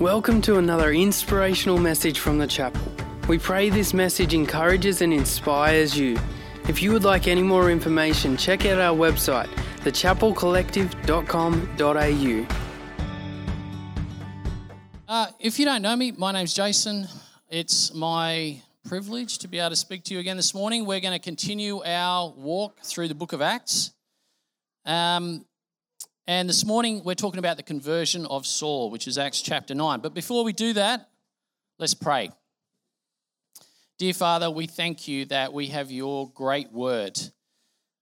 Welcome to another inspirational message from the chapel. We pray this message encourages and inspires you. If you would like any more information, check out our website, thechapelcollective.com.au. If you don't know me, my name's Jason. It's my privilege to be able to speak to you again this morning. We're going to continue our walk through the book of Acts. And this morning, we're talking about the conversion of Saul, which is Acts chapter 9. But before we do that, let's pray. Dear Father, we thank you that we have your great word.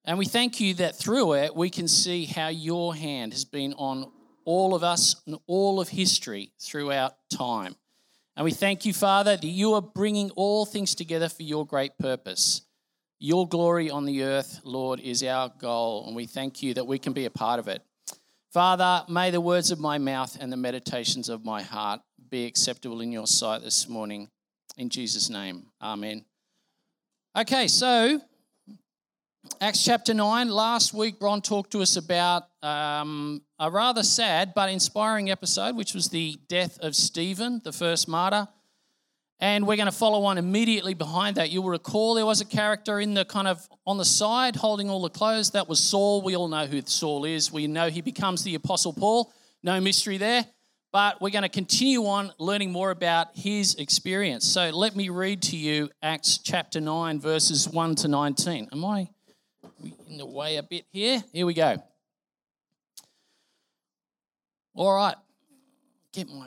And we thank you that through it, we can see how your hand has been on all of us and all of history throughout time. And we thank you, Father, that you are bringing all things together for your great purpose. Your glory on the earth, Lord, is our goal. And we thank you that we can be a part of it. Father, may the words of my mouth and the meditations of my heart be acceptable in your sight this morning. In Jesus' name, amen. Okay, so Acts chapter 9. Last week, Bron talked to us about a rather sad but inspiring episode, which was the death of Stephen, the first martyr. And we're going to follow on immediately behind that. You'll recall there was a character in the kind of on the side holding all the clothes. That was Saul. We all know who Saul is. We know he becomes the Apostle Paul. No mystery there. But we're going to continue on learning more about his experience. So let me read to you Acts chapter 9, verses 1 to 19. Am I in the way a bit here? Here we go. All right. Get my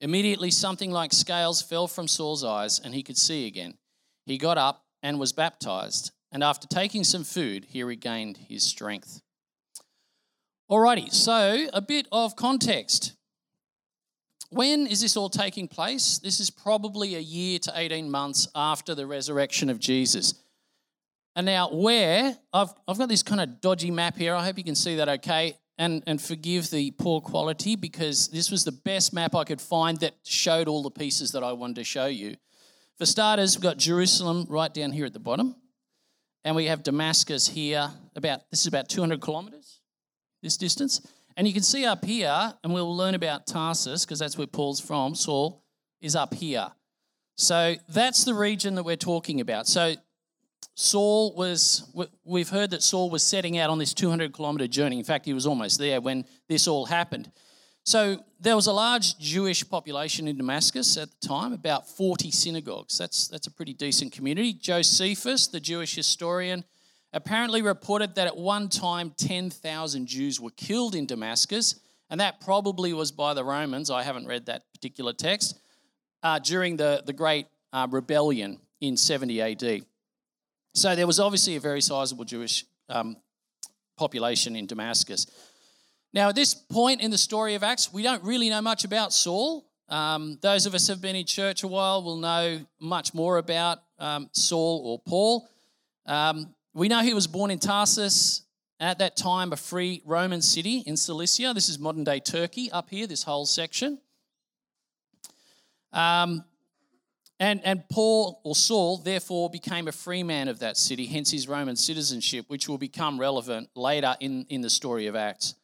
Immediately something like scales fell from Saul's eyes and he could see again. He got up and was baptized, and after taking some food, he regained his strength. Alrighty, so a bit of context. When is this all taking place? This is probably a year to 18 months after the resurrection of Jesus. And now where, I've got this kind of dodgy map here. I hope you can see that okay. And forgive the poor quality, because this was the best map I could find that showed all the pieces that I wanted to show you. For starters, we've got Jerusalem right down here at the bottom. And we have Damascus here, this is about 200 kilometres, this distance. And you can see up here, and we'll learn about Tarsus, because that's where Paul's from, Saul, is up here. So that's the region that we're talking about. So we've heard that Saul was setting out on this 200-kilometre journey. In fact, he was almost there when this all happened. So there was a large Jewish population in Damascus at the time, about 40 synagogues. That's a pretty decent community. Josephus, the Jewish historian, apparently reported that at one time 10,000 Jews were killed in Damascus, and that probably was by the Romans. I haven't read that particular text. during the Great Rebellion in 70 AD. So there was obviously a very sizable Jewish population in Damascus. Now, at this point in the story of Acts, we don't really know much about Saul. Those of us who have been in church a while will know much more about Saul or Paul. We know he was born in Tarsus, at that time a free Roman city in Cilicia. This is modern-day Turkey up here, this whole section. And Paul, or Saul, therefore became a free man of that city, hence his Roman citizenship, which will become relevant later in the story of Acts.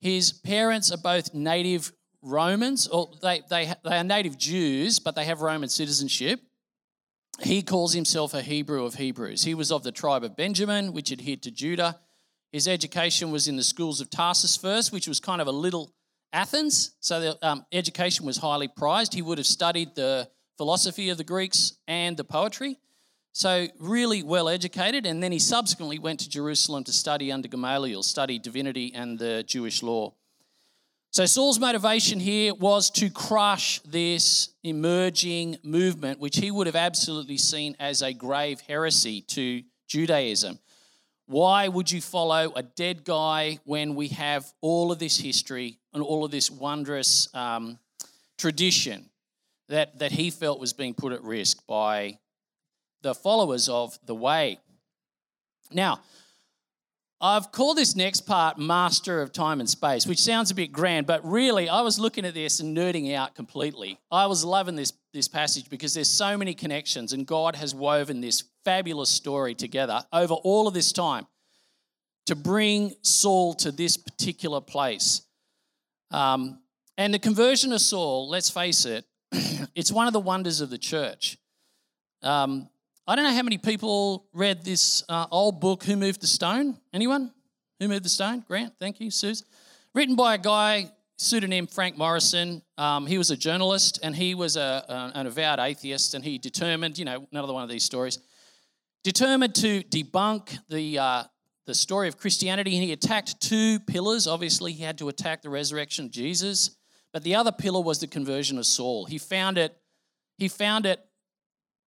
His parents are both native Romans, or they are native Jews, but they have Roman citizenship. He calls himself a Hebrew of Hebrews. He was of the tribe of Benjamin, which adhered to Judah. His education was in the schools of Tarsus first, which was kind of a little Athens, so the education was highly prized. He would have studied the philosophy of the Greeks and the poetry, so really well educated, and then he subsequently went to Jerusalem to study under Gamaliel, study divinity and the Jewish law. So Saul's motivation here was to crush this emerging movement, which he would have absolutely seen as a grave heresy to Judaism. Why would you follow a dead guy when we have all of this history and all of this wondrous tradition that he felt was being put at risk by the followers of the way? Now, I've called this next part Master of Time and Space, which sounds a bit grand, but really I was looking at this and nerding out completely. I was loving this passage because there's so many connections and God has woven this fabulous story together over all of this time to bring Saul to this particular place. And the conversion of Saul, let's face it, it's one of the wonders of the church. I don't know how many people read this old book, Who Moved the Stone? Anyone? Who Moved the Stone? Grant, thank you, Suze. Written by a guy, pseudonym Frank Morrison. He was a journalist and he was an avowed atheist, and he determined, another one of these stories, determined to debunk the story of Christianity, and he attacked two pillars. Obviously, he had to attack the resurrection of Jesus, but the other pillar was the conversion of Saul.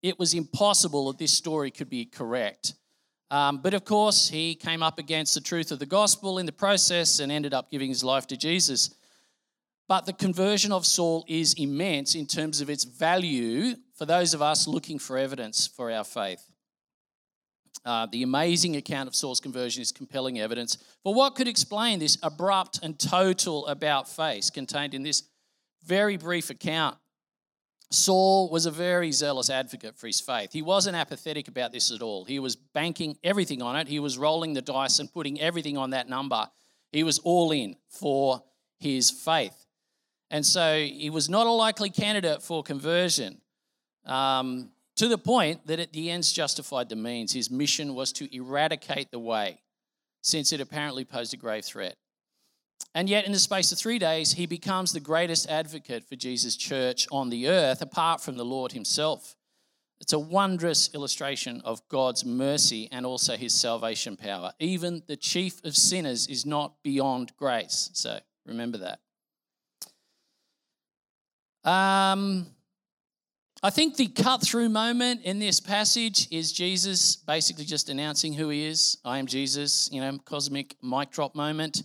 It was impossible that this story could be correct. But of course, he came up against the truth of the gospel in the process and ended up giving his life to Jesus. But the conversion of Saul is immense in terms of its value for those of us looking for evidence for our faith. The amazing account of Saul's conversion is compelling evidence for what could explain this abrupt and total about-face contained in this very brief account. Saul was a very zealous advocate for his faith. He wasn't apathetic about this at all. He was banking everything on it. He was rolling the dice and putting everything on that number. He was all in for his faith. And so he was not a likely candidate for conversion, to the point that at the ends justified the means. His mission was to eradicate the way, since it apparently posed a grave threat. And yet, in the space of 3 days, he becomes the greatest advocate for Jesus' church on the earth, apart from the Lord himself. It's a wondrous illustration of God's mercy and also his salvation power. Even the chief of sinners is not beyond grace. So, remember that. I think the cut-through moment in this passage is Jesus basically just announcing who he is. I am Jesus, cosmic mic drop moment.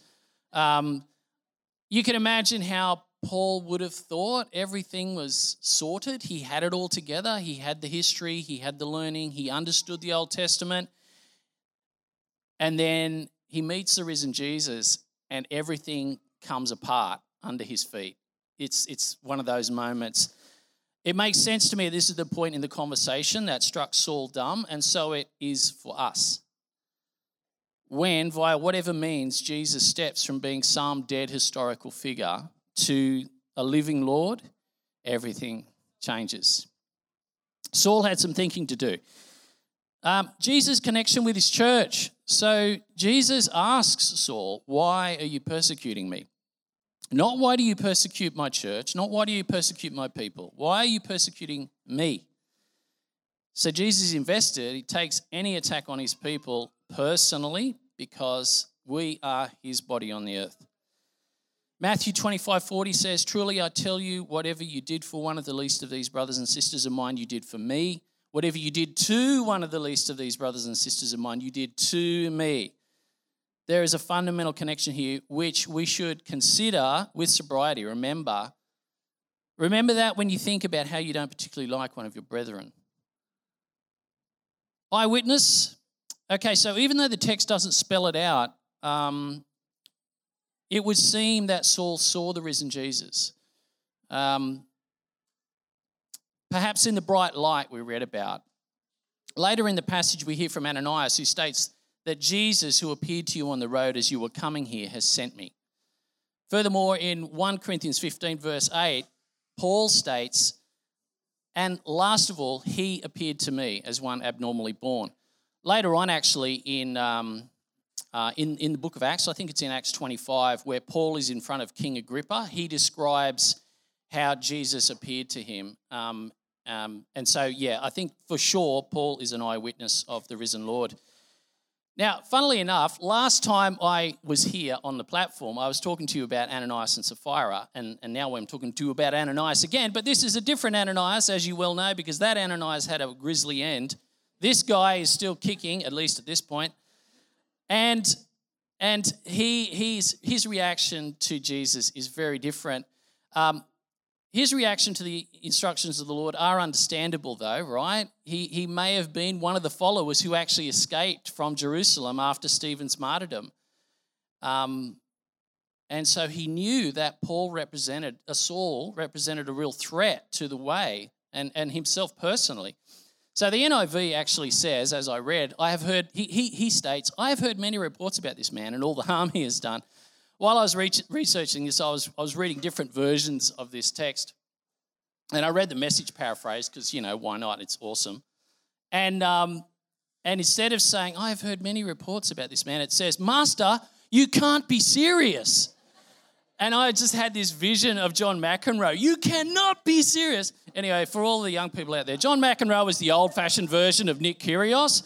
You can imagine how Paul would have thought everything was sorted. He had it all together. He had the history. He had the learning. He understood the Old Testament. And then he meets the risen Jesus and everything comes apart under his feet. It's one of those moments. It makes sense to me this is the point in the conversation that struck Saul dumb, and so it is for us. When, via whatever means, Jesus steps from being some dead historical figure to a living Lord, everything changes. Saul had some thinking to do. Jesus' connection with his church. So Jesus asks Saul, why are you persecuting me? Not why do you persecute my church, not why do you persecute my people. Why are you persecuting me? So Jesus is invested. He takes any attack on his people personally, because we are his body on the earth. Matthew 25:40 says, "Truly I tell you, whatever you did for one of the least of these brothers and sisters of mine, you did for me. Whatever you did to one of the least of these brothers and sisters of mine, you did to me." There is a fundamental connection here which we should consider with sobriety. Remember that when you think about how you don't particularly like one of your brethren. Eyewitness. Okay, so even though the text doesn't spell it out, it would seem that Saul saw the risen Jesus. Perhaps in the bright light we read about. Later in the passage we hear from Ananias, who states that Jesus, who appeared to you on the road as you were coming here, has sent me. Furthermore, in 1 Corinthians 15 verse 8, Paul states, "And last of all, he appeared to me as one abnormally born." Later on, actually, in the book of Acts, I think it's in Acts 25, where Paul is in front of King Agrippa, he describes how Jesus appeared to him. And so, yeah, I think for sure Paul is an eyewitness of the risen Lord. Now, funnily enough, last time I was here on the platform, I was talking to you about Ananias and Sapphira, and now I'm talking to you about Ananias again, but this is a different Ananias, as you well know, because that Ananias had a grisly end. This guy is still kicking, at least at this point, and his reaction to Jesus is very different. His reaction to the instructions of the Lord are understandable though, right? He may have been one of the followers who actually escaped from Jerusalem after Stephen's martyrdom. And so he knew that Saul represented a real threat to the way and himself personally. So the NIV actually says, as I read, "I have heard many reports about this man and all the harm he has done." While I was researching this, I was reading different versions of this text, and I read the Message paraphrase because, you know, why not? It's awesome. And instead of saying, "I have heard many reports about this man," it says, "Master, you can't be serious." And I just had this vision of John McEnroe. You cannot be serious. Anyway, for all the young people out there, John McEnroe was the old-fashioned version of Nick Kyrgios.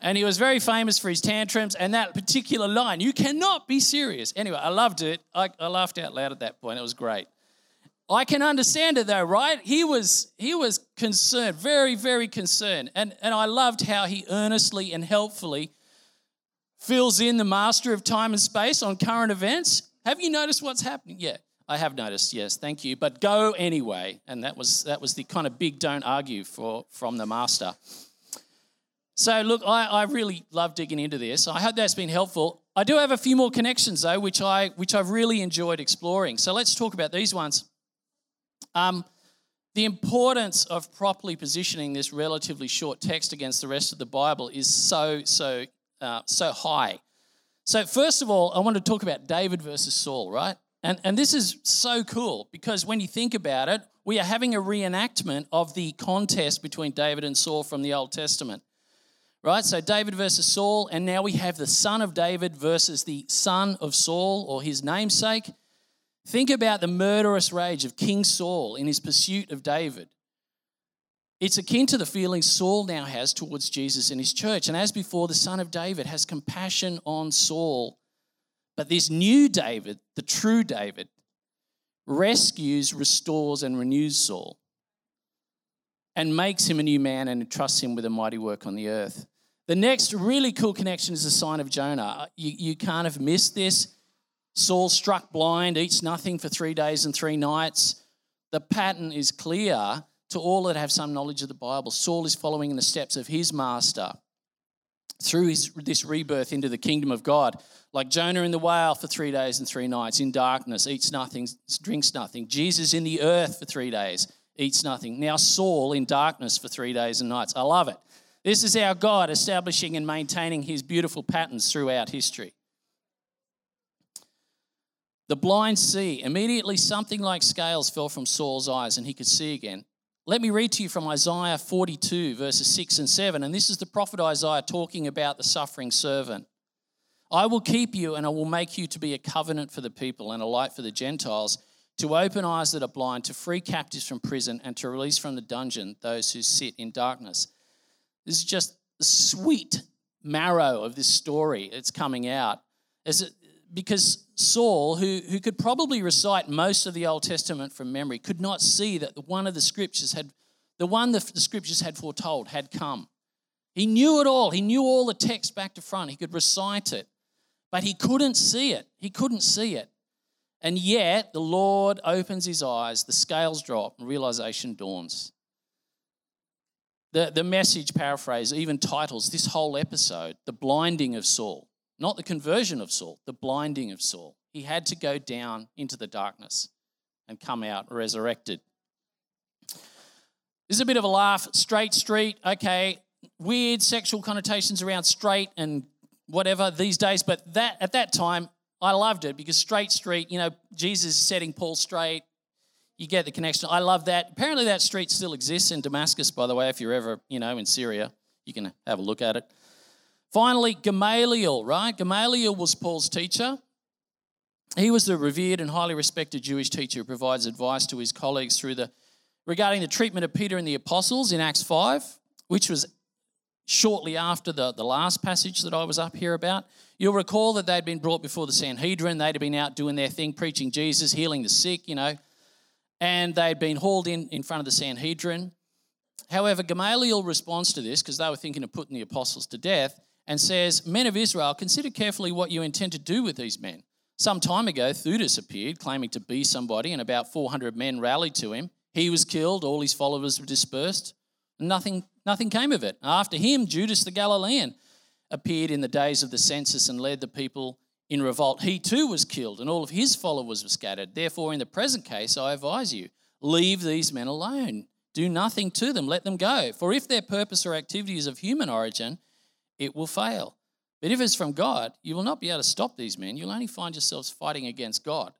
And he was very famous for his tantrums and that particular line, "You cannot be serious." Anyway, I loved it. I laughed out loud at that point. It was great. I can understand it though, right? He was concerned, very, very concerned. And I loved how he earnestly and helpfully fills in the master of time and space on current events. Have you noticed what's happening? Yeah, I have noticed. Yes, thank you. But go anyway. And that was the kind of big "don't argue" from the master. So, look, I really love digging into this. I hope that's been helpful. I do have a few more connections, though, which I've really enjoyed exploring. So let's talk about these ones. The importance of properly positioning this relatively short text against the rest of the Bible is so high. So first of all, I want to talk about David versus Saul, right? And this is so cool because when you think about it, we are having a reenactment of the contest between David and Saul from the Old Testament. Right, so David versus Saul, and now we have the son of David versus the son of Saul, or his namesake. Think about the murderous rage of King Saul in his pursuit of David. It's akin to the feeling Saul now has towards Jesus and his church. And as before, the son of David has compassion on Saul. But this new David, the true David, rescues, restores, and renews Saul and makes him a new man and entrusts him with a mighty work on the earth. The next really cool connection is the sign of Jonah. You can't have missed this. Saul, struck blind, eats nothing for 3 days and 3 nights. The pattern is clear to all that have some knowledge of the Bible. Saul is following in the steps of his master through this rebirth into the kingdom of God. Like Jonah in the whale for 3 days and 3 nights, in darkness, eats nothing, drinks nothing. Jesus in the earth for 3 days, eats nothing. Now Saul in darkness for 3 days and nights. I love it. This is our God establishing and maintaining his beautiful patterns throughout history. The blind see. Immediately something like scales fell from Saul's eyes and he could see again. Let me read to you from Isaiah 42 verses 6 and 7. And this is the prophet Isaiah talking about the suffering servant. "I will keep you and I will make you to be a covenant for the people and a light for the Gentiles, to open eyes that are blind, to free captives from prison, and to release from the dungeon those who sit in darkness." This is just the sweet marrow of this story. It's coming out. As because Saul, who could probably recite most of the Old Testament from memory, could not see that the Scriptures had foretold had come. He knew it all. He knew all the text back to front. He could recite it, but he couldn't see it. He couldn't see it. And yet the Lord opens his eyes, the scales drop, and realization dawns. The Message paraphrase even titles this whole episode, The Blinding of Saul. Not the conversion of Saul, the blinding of Saul. He had to go down into the darkness and come out resurrected. This is a bit of a laugh. Straight street, okay, weird sexual connotations around straight and whatever these days, but that at that time, I loved it because straight street, you know, Jesus is setting Paul straight. You get the connection. I love that. Apparently that street still exists in Damascus, by the way, if you're ever, in Syria. You can have a look at it. Finally, Gamaliel, right? Gamaliel was Paul's teacher. He was the revered and highly respected Jewish teacher who provides advice to his colleagues regarding the treatment of Peter and the apostles in Acts 5, which was shortly after the last passage that I was up here about. You'll recall that they'd been brought before the Sanhedrin. They'd been out doing their thing, preaching Jesus, healing the sick, and they'd been hauled in front of the Sanhedrin. However, Gamaliel responds to this because they were thinking of putting the apostles to death and says, "Men of Israel, consider carefully what you intend to do with these men. Some time ago, Thutis appeared, claiming to be somebody, and about 400 men rallied to him. He was killed, all his followers were dispersed. Nothing came of it. After him, Judas the Galilean appeared in the days of the census and led the people in revolt. He too was killed, and all of his followers were scattered. Therefore, in the present case, I advise you, leave these men alone. Do nothing to them. Let them go. For if their purpose or activity is of human origin, it will fail. But if it's from God, you will not be able to stop these men. You'll only find yourselves fighting against God."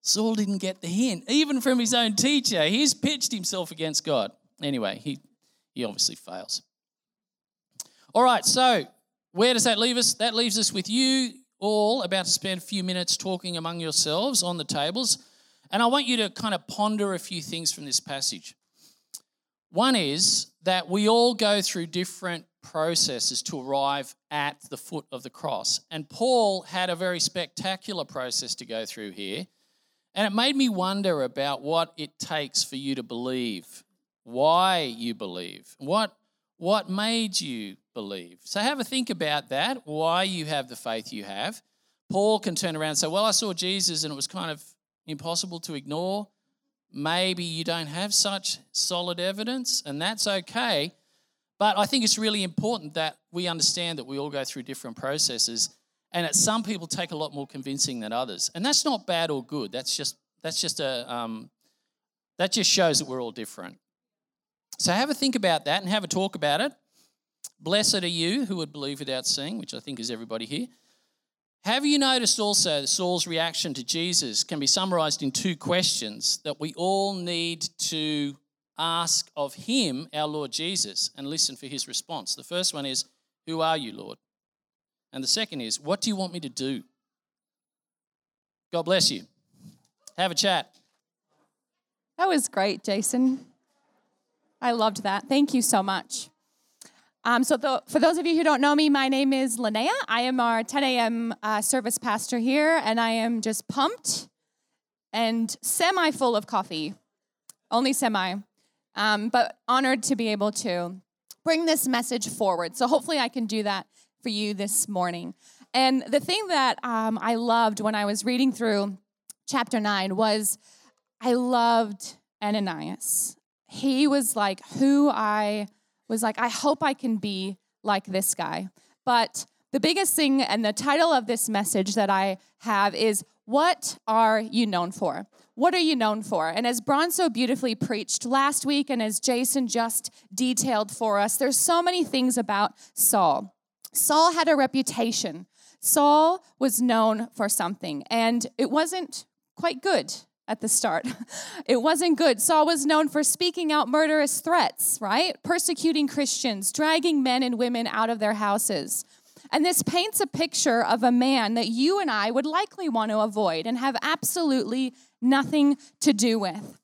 Saul didn't get the hint, even from his own teacher. He's pitched himself against God. Anyway, he obviously fails. All right, so where does that leave us? That leaves us with you all about to spend a few minutes talking among yourselves on the tables. And I want you to kind of ponder a few things from this passage. One is that we all go through different processes to arrive at the foot of the cross. And Paul had a very spectacular process to go through here. And it made me wonder about what it takes for you to believe, why you believe, what made you believe. So have a think about that, why you have the faith you have. Paul can turn around and say, "Well, I saw Jesus and it was kind of impossible to ignore." Maybe you don't have such solid evidence, and that's okay. But I think it's really important that we understand that we all go through different processes, and that some people take a lot more convincing than others. And that's not bad or good. That just shows that we're all different. So have a think about that and have a talk about it. Blessed are you who would believe without seeing, which I think is everybody here. Have you noticed also that Saul's reaction to Jesus can be summarised in two questions that we all need to ask of him, our Lord Jesus, and listen for his response? The first one is, "Who are you, Lord?" And the second is, "What do you want me to do?" God bless you. Have a chat. That was great, Jason. I loved that. Thank you so much. For those of you who don't know me, my name is Linnea. I am our 10 a.m. Service pastor here, and I am just pumped and semi-full of coffee, only semi, but honored to be able to bring this message forward. So hopefully I can do that for you this morning. And the thing that I loved when I was reading through chapter 9 was I loved Ananias. He was like who I was like, I hope I can be like this guy. But the biggest thing and the title of this message that I have is, what are you known for? What are you known for? And as Bron so beautifully preached last week and as Jason just detailed for us, there's so many things about Saul. Saul had a reputation. Saul was known for something, and it wasn't quite good. At the start, it wasn't good. Saul was known for speaking out murderous threats, right? Persecuting Christians, dragging men and women out of their houses. And this paints a picture of a man that you and I would likely want to avoid and have absolutely nothing to do with.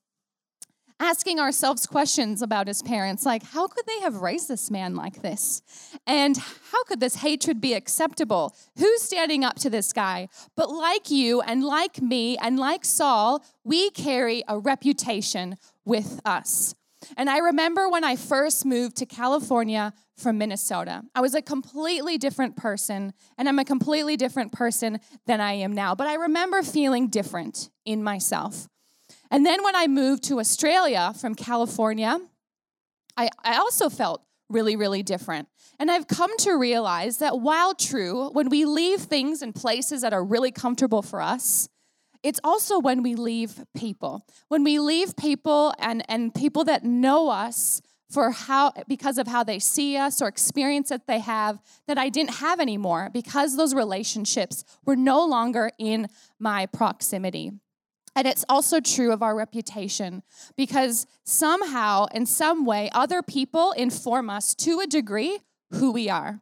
asking ourselves questions about his parents, like, how could they have raised this man like this? And how could this hatred be acceptable? Who's standing up to this guy? But like you and like me and like Saul, we carry a reputation with us. And I remember when I first moved to California from Minnesota, I was a completely different person, and I'm a completely different person than I am now. But I remember feeling different in myself. And then when I moved to Australia from California, I also felt really, really different. And I've come to realize that while true, when we leave things and places that are really comfortable for us, it's also when we leave people. When we leave people and people that know us because of how they see us or experience that they have that I didn't have anymore because those relationships were no longer in my proximity. And it's also true of our reputation because somehow, in some way, other people inform us to a degree who we are.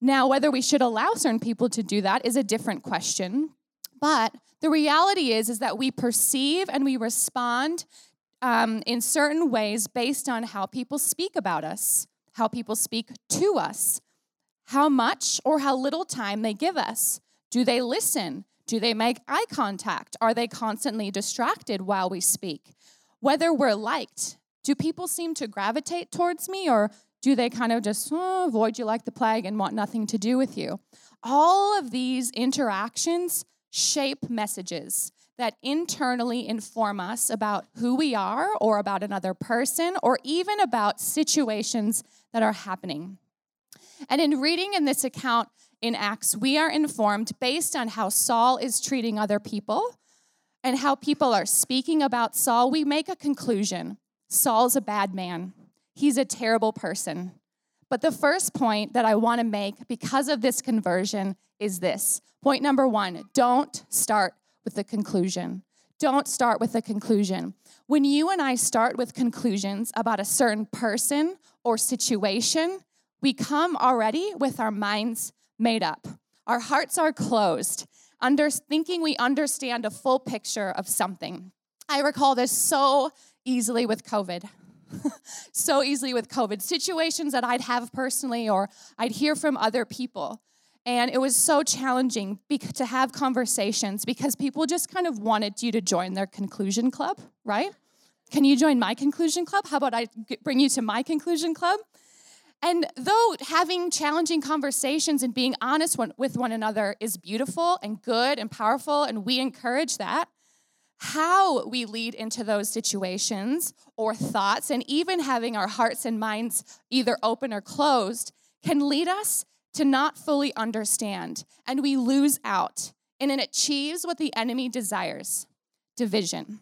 Now, whether we should allow certain people to do that is a different question. But the reality is that we perceive and we respond in certain ways based on how people speak about us, how people speak to us, how much or how little time they give us. Do they listen? Do they make eye contact? Are they constantly distracted while we speak? Whether we're liked, do people seem to gravitate towards me, or do they kind of just avoid you like the plague and want nothing to do with you? All of these interactions shape messages that internally inform us about who we are or about another person or even about situations that are happening. And in reading in this account in Acts, we are informed based on how Saul is treating other people and how people are speaking about Saul, we make a conclusion. Saul's a bad man. He's a terrible person. But the first point that I want to make because of this conversion is this. Point number one, don't start with the conclusion. Don't start with the conclusion. When you and I start with conclusions about a certain person or situation, we come already with our minds made up. Our hearts are closed, thinking we understand a full picture of something. I recall this so easily with COVID. Situations that I'd have personally or I'd hear from other people. And it was so challenging to have conversations because people just kind of wanted you to join their conclusion club, right? Can you join my conclusion club? How about I bring you to my conclusion club? And though having challenging conversations and being honest with one another is beautiful and good and powerful, and we encourage that, how we lead into those situations or thoughts, and even having our hearts and minds either open or closed, can lead us to not fully understand, and we lose out, and it achieves what the enemy desires, division,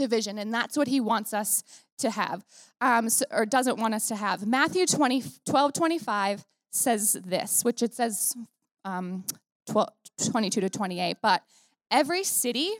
and that's what he wants us to have, or doesn't want us to have. Matthew 12:25 says this, which it says 22 to 28, but every city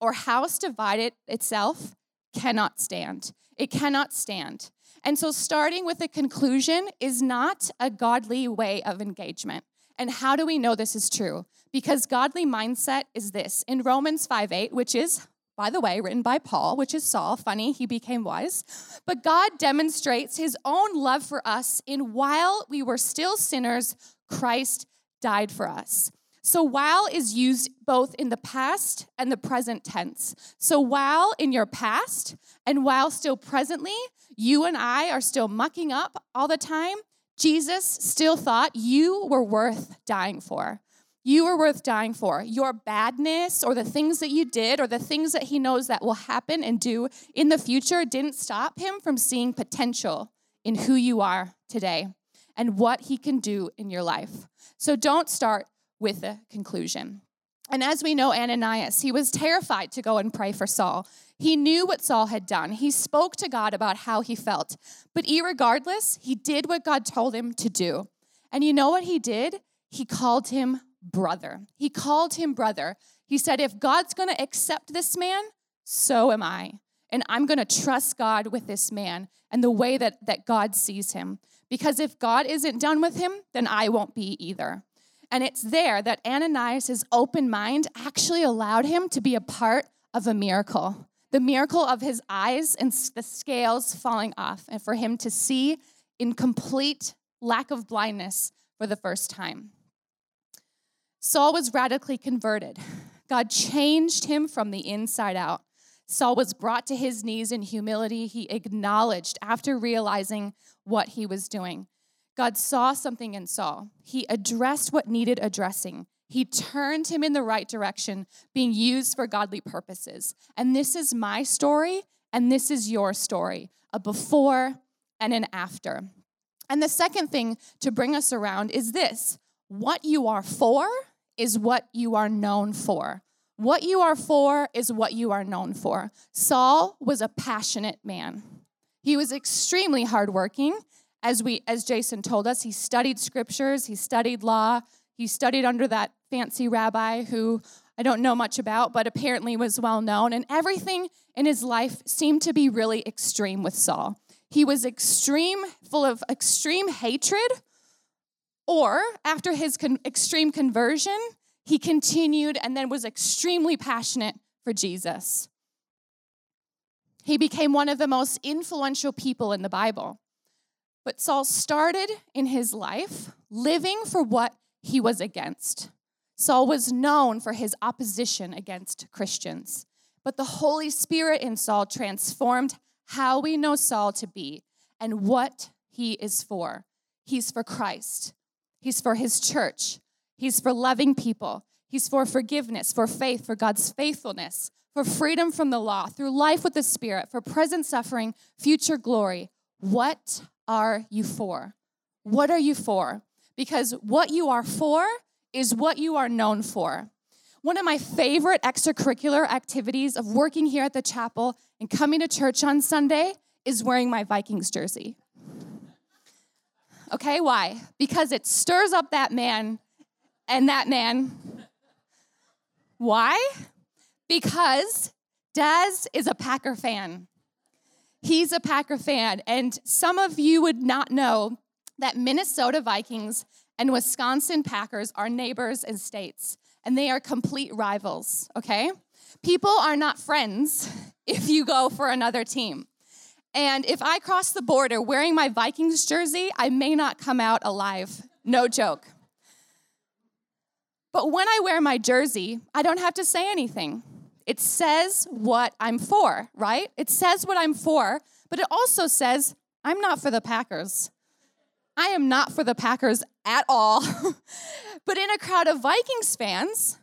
or house divided itself cannot stand. It cannot stand. And so starting with a conclusion is not a godly way of engagement. And how do we know this is true? Because godly mindset is this. In Romans 5:8, which is, by the way, written by Paul, which is Saul. Funny, he became wise. But God demonstrates his own love for us in while we were still sinners, Christ died for us. So while is used both in the past and the present tense. So while in your past and while still presently, you and I are still mucking up all the time, Jesus still thought you were worth dying for. You were worth dying for. Your badness or the things that you did or the things that he knows that will happen and do in the future didn't stop him from seeing potential in who you are today and what he can do in your life. So don't start with a conclusion. And as we know, Ananias, he was terrified to go and pray for Saul. He knew what Saul had done. He spoke to God about how he felt. But irregardless, he did what God told him to do. And you know what he did? He called him brother. He said, if God's going to accept this man, so am I. And I'm going to trust God with this man and the way that God sees him. Because if God isn't done with him, then I won't be either. And it's there that Ananias' open mind actually allowed him to be a part of a miracle the miracle of his eyes and the scales falling off, and for him to see in complete lack of blindness for the first time. Saul was radically converted. God changed him from the inside out. Saul was brought to his knees in humility. He acknowledged after realizing what he was doing. God saw something in Saul. He addressed what needed addressing. He turned him in the right direction, being used for godly purposes. And this is my story, and this is your story, a before and an after. And the second thing to bring us around is this: what you are for is what you are known for. What you are for is what you are known for. Saul was a passionate man. He was extremely hardworking. As Jason told us, he studied scriptures, he studied law, he studied under that fancy rabbi who I don't know much about, but apparently was well known. And everything in his life seemed to be really extreme with Saul. He was extreme, full of extreme hatred, or after his extreme conversion, he continued and then was extremely passionate for Jesus. He became one of the most influential people in the Bible. But Saul started in his life living for what he was against. Saul was known for his opposition against Christians. But the Holy Spirit in Saul transformed how we know Saul to be and what he is for. He's for Christ. He's for his church. He's for loving people. He's for forgiveness, for faith, for God's faithfulness, for freedom from the law, through life with the Spirit, for present suffering, future glory. What are you for? What are you for? Because what you are for is what you are known for. One of my favorite extracurricular activities of working here at the chapel and coming to church on Sunday is wearing my Vikings jersey. Okay, why? Because it stirs up that man and that man. Why? Because Daz is a Packer fan. He's a Packer fan, and some of you would not know that Minnesota Vikings and Wisconsin Packers are neighbors and states, and they are complete rivals, okay? People are not friends if you go for another team. And if I cross the border wearing my Vikings jersey, I may not come out alive. No joke. But when I wear my jersey, I don't have to say anything. It says what I'm for, right? It says what I'm for, but it also says I'm not for the Packers. I am not for the Packers at all. But in a crowd of Vikings fans,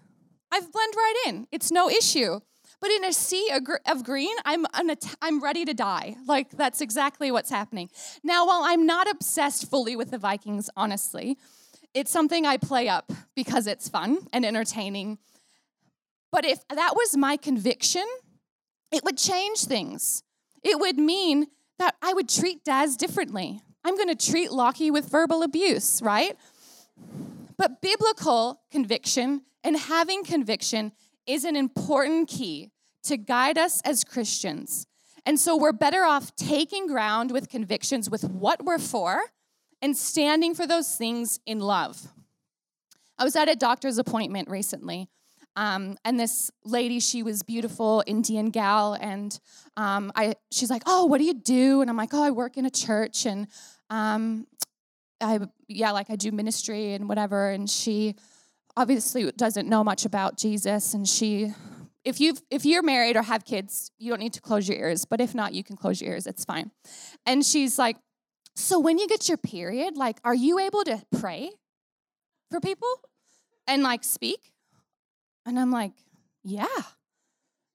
I've blend right in. It's no issue. But in a sea of green, I'm ready to die. Like, that's exactly what's happening. Now, while I'm not obsessed fully with the Vikings, honestly, it's something I play up because it's fun and entertaining. But if that was my conviction, it would change things. It would mean that I would treat Daz differently. I'm going to treat Lockie with verbal abuse, right? But biblical conviction and having conviction is an important key to guide us as Christians. And so we're better off taking ground with convictions with what we're for and standing for those things in love. I was at a doctor's appointment recently. And this lady, she was beautiful, Indian gal, and she's like, "Oh, what do you do?" And I'm like, "Oh, I work in a church, and I do ministry and whatever." And she obviously doesn't know much about Jesus. And she, if you're married or have kids, you don't need to close your ears. But if not, you can close your ears. It's fine. And she's like, "So when you get your period, like, are you able to pray for people and like speak?" And I'm like, "Yeah."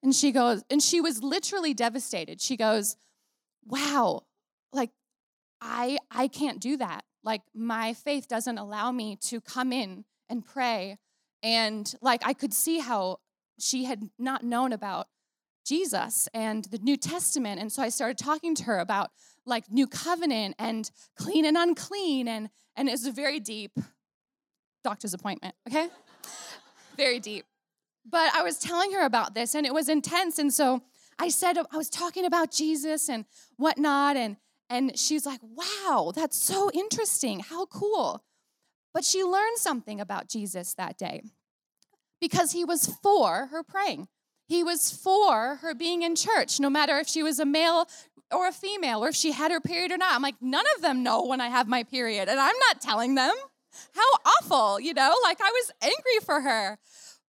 And she goes, and she was literally devastated. She goes, "Wow, like, I can't do that. Like, my faith doesn't allow me to come in and pray." And, like, I could see how she had not known about Jesus and the New Testament. And so I started talking to her about, like, New Covenant and clean and unclean. And it was a very deep doctor's appointment, okay? Very deep. But I was telling her about this, and it was intense. And so I said, I was talking about Jesus and whatnot, and she's like, "Wow, that's so interesting. How cool." But she learned something about Jesus that day because he was for her praying. He was for her being in church, no matter if she was a male or a female, or if she had her period or not. I'm like, none of them know when I have my period, and I'm not telling them. How awful, you know? Like, I was angry for her.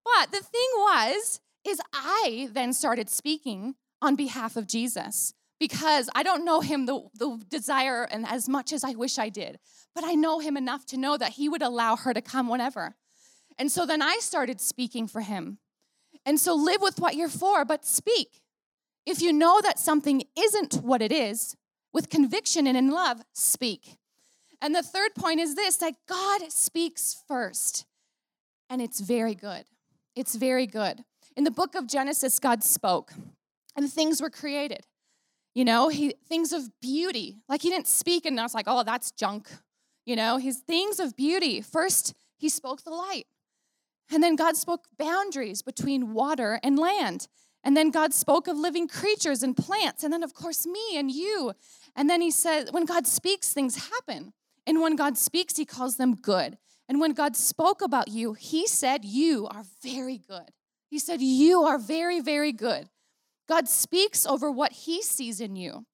But the thing was, is I then started speaking on behalf of Jesus, because I don't know him the desire and as much as I wish I did, but I know him enough to know that he would allow her to come whenever. And so then I started speaking for him. And so live with what you're for, but speak. If you know that something isn't what it is, with conviction and in love, speak. And the third point is this, that God speaks first. And it's very good. It's very good. In the book of Genesis, God spoke, and things were created. You know, things of beauty. Like, he didn't speak, and I was like, oh, that's junk. You know, his things of beauty. First, he spoke the light. And then God spoke boundaries between water and land. And then God spoke of living creatures and plants. And then, of course, me and you. And then he said, when God speaks, things happen. And when God speaks, he calls them good. And when God spoke about you, he said, you are very good. He said, you are very, very good. God speaks over what he sees in you.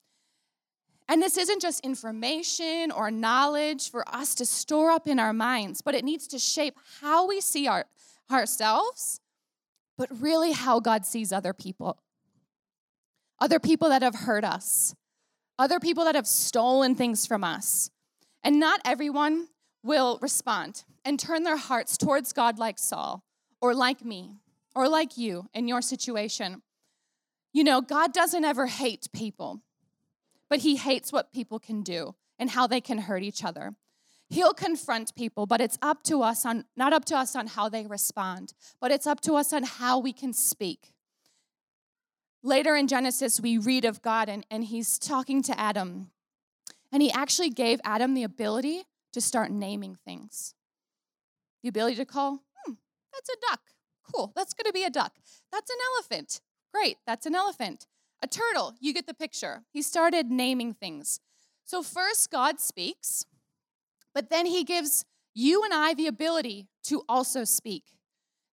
And this isn't just information or knowledge for us to store up in our minds, but it needs to shape how we see ourselves, but really how God sees other people that have hurt us, other people that have stolen things from us. And not everyone will respond and turn their hearts towards God like Saul or like me or like you in your situation. You know, God doesn't ever hate people, but he hates what people can do and how they can hurt each other. He'll confront people, but it's up to us on not up to us on how they respond, but it's up to us on how we can speak. Later in Genesis, we read of God, and he's talking to Adam. And he actually gave Adam the ability to start naming things. The ability to call, that's a duck. Cool, that's going to be a duck. That's an elephant. Great, that's an elephant. A turtle, you get the picture. He started naming things. So first God speaks, but then he gives you and I the ability to also speak.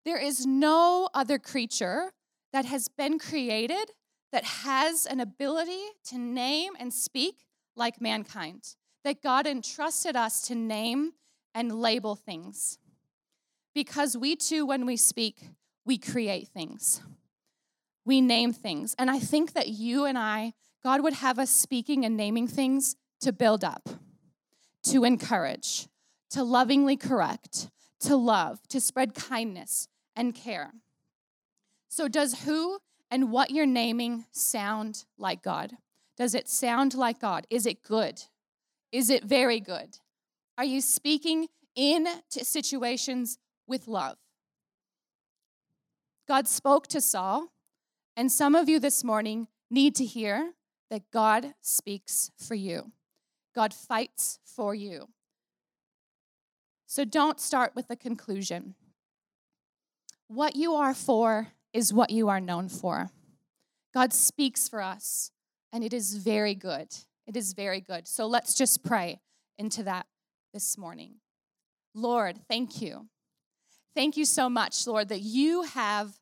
There is no other creature that has been created that has an ability to name and speak like mankind, that God entrusted us to name and label things. Because we too, when we speak, we create things. We name things. And I think that you and I, God would have us speaking and naming things to build up, to encourage, to lovingly correct, to love, to spread kindness and care. So does who and what you're naming sound like God? Does it sound like God? Is it good? Is it very good? Are you speaking into situations with love? God spoke to Saul. And some of you this morning need to hear that God speaks for you. God fights for you. So don't start with the conclusion. What you are for is what you are known for. God speaks for us, and it is very good. It is very good. So let's just pray into that this morning. Lord, thank you. Thank you so much, Lord, that you have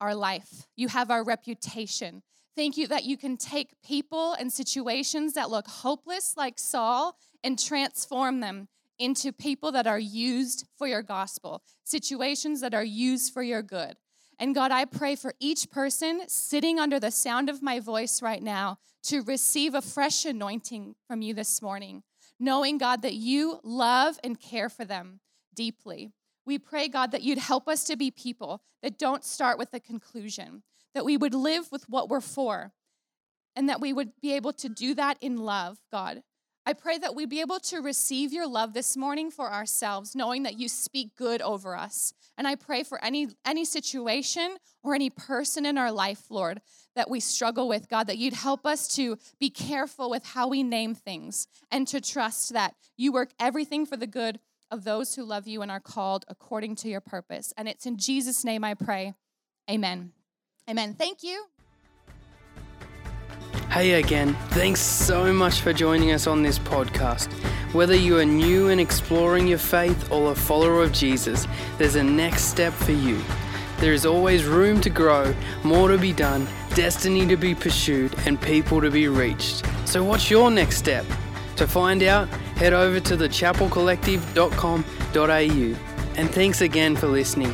our life. You have our reputation. Thank you that you can take people and situations that look hopeless like Saul and transform them into people that are used for your gospel, situations that are used for your good. And God, I pray for each person sitting under the sound of my voice right now to receive a fresh anointing from you this morning, knowing, God, that you love and care for them deeply. We pray, God, that you'd help us to be people that don't start with a conclusion, that we would live with what we're for, and that we would be able to do that in love, God. I pray that we'd be able to receive your love this morning for ourselves, knowing that you speak good over us. And I pray for any situation or any person in our life, Lord, that we struggle with, God, that you'd help us to be careful with how we name things and to trust that you work everything for the good of those who love you and are called according to your purpose. And it's in Jesus' name I pray. Amen. Amen. Thank you. Hey again. Thanks so much for joining us on this podcast. Whether you are new and exploring your faith or a follower of Jesus, there's a next step for you. There is always room to grow, more to be done, destiny to be pursued, and people to be reached. So what's your next step? To find out, head over to thechapelcollective.com.au. And thanks again for listening.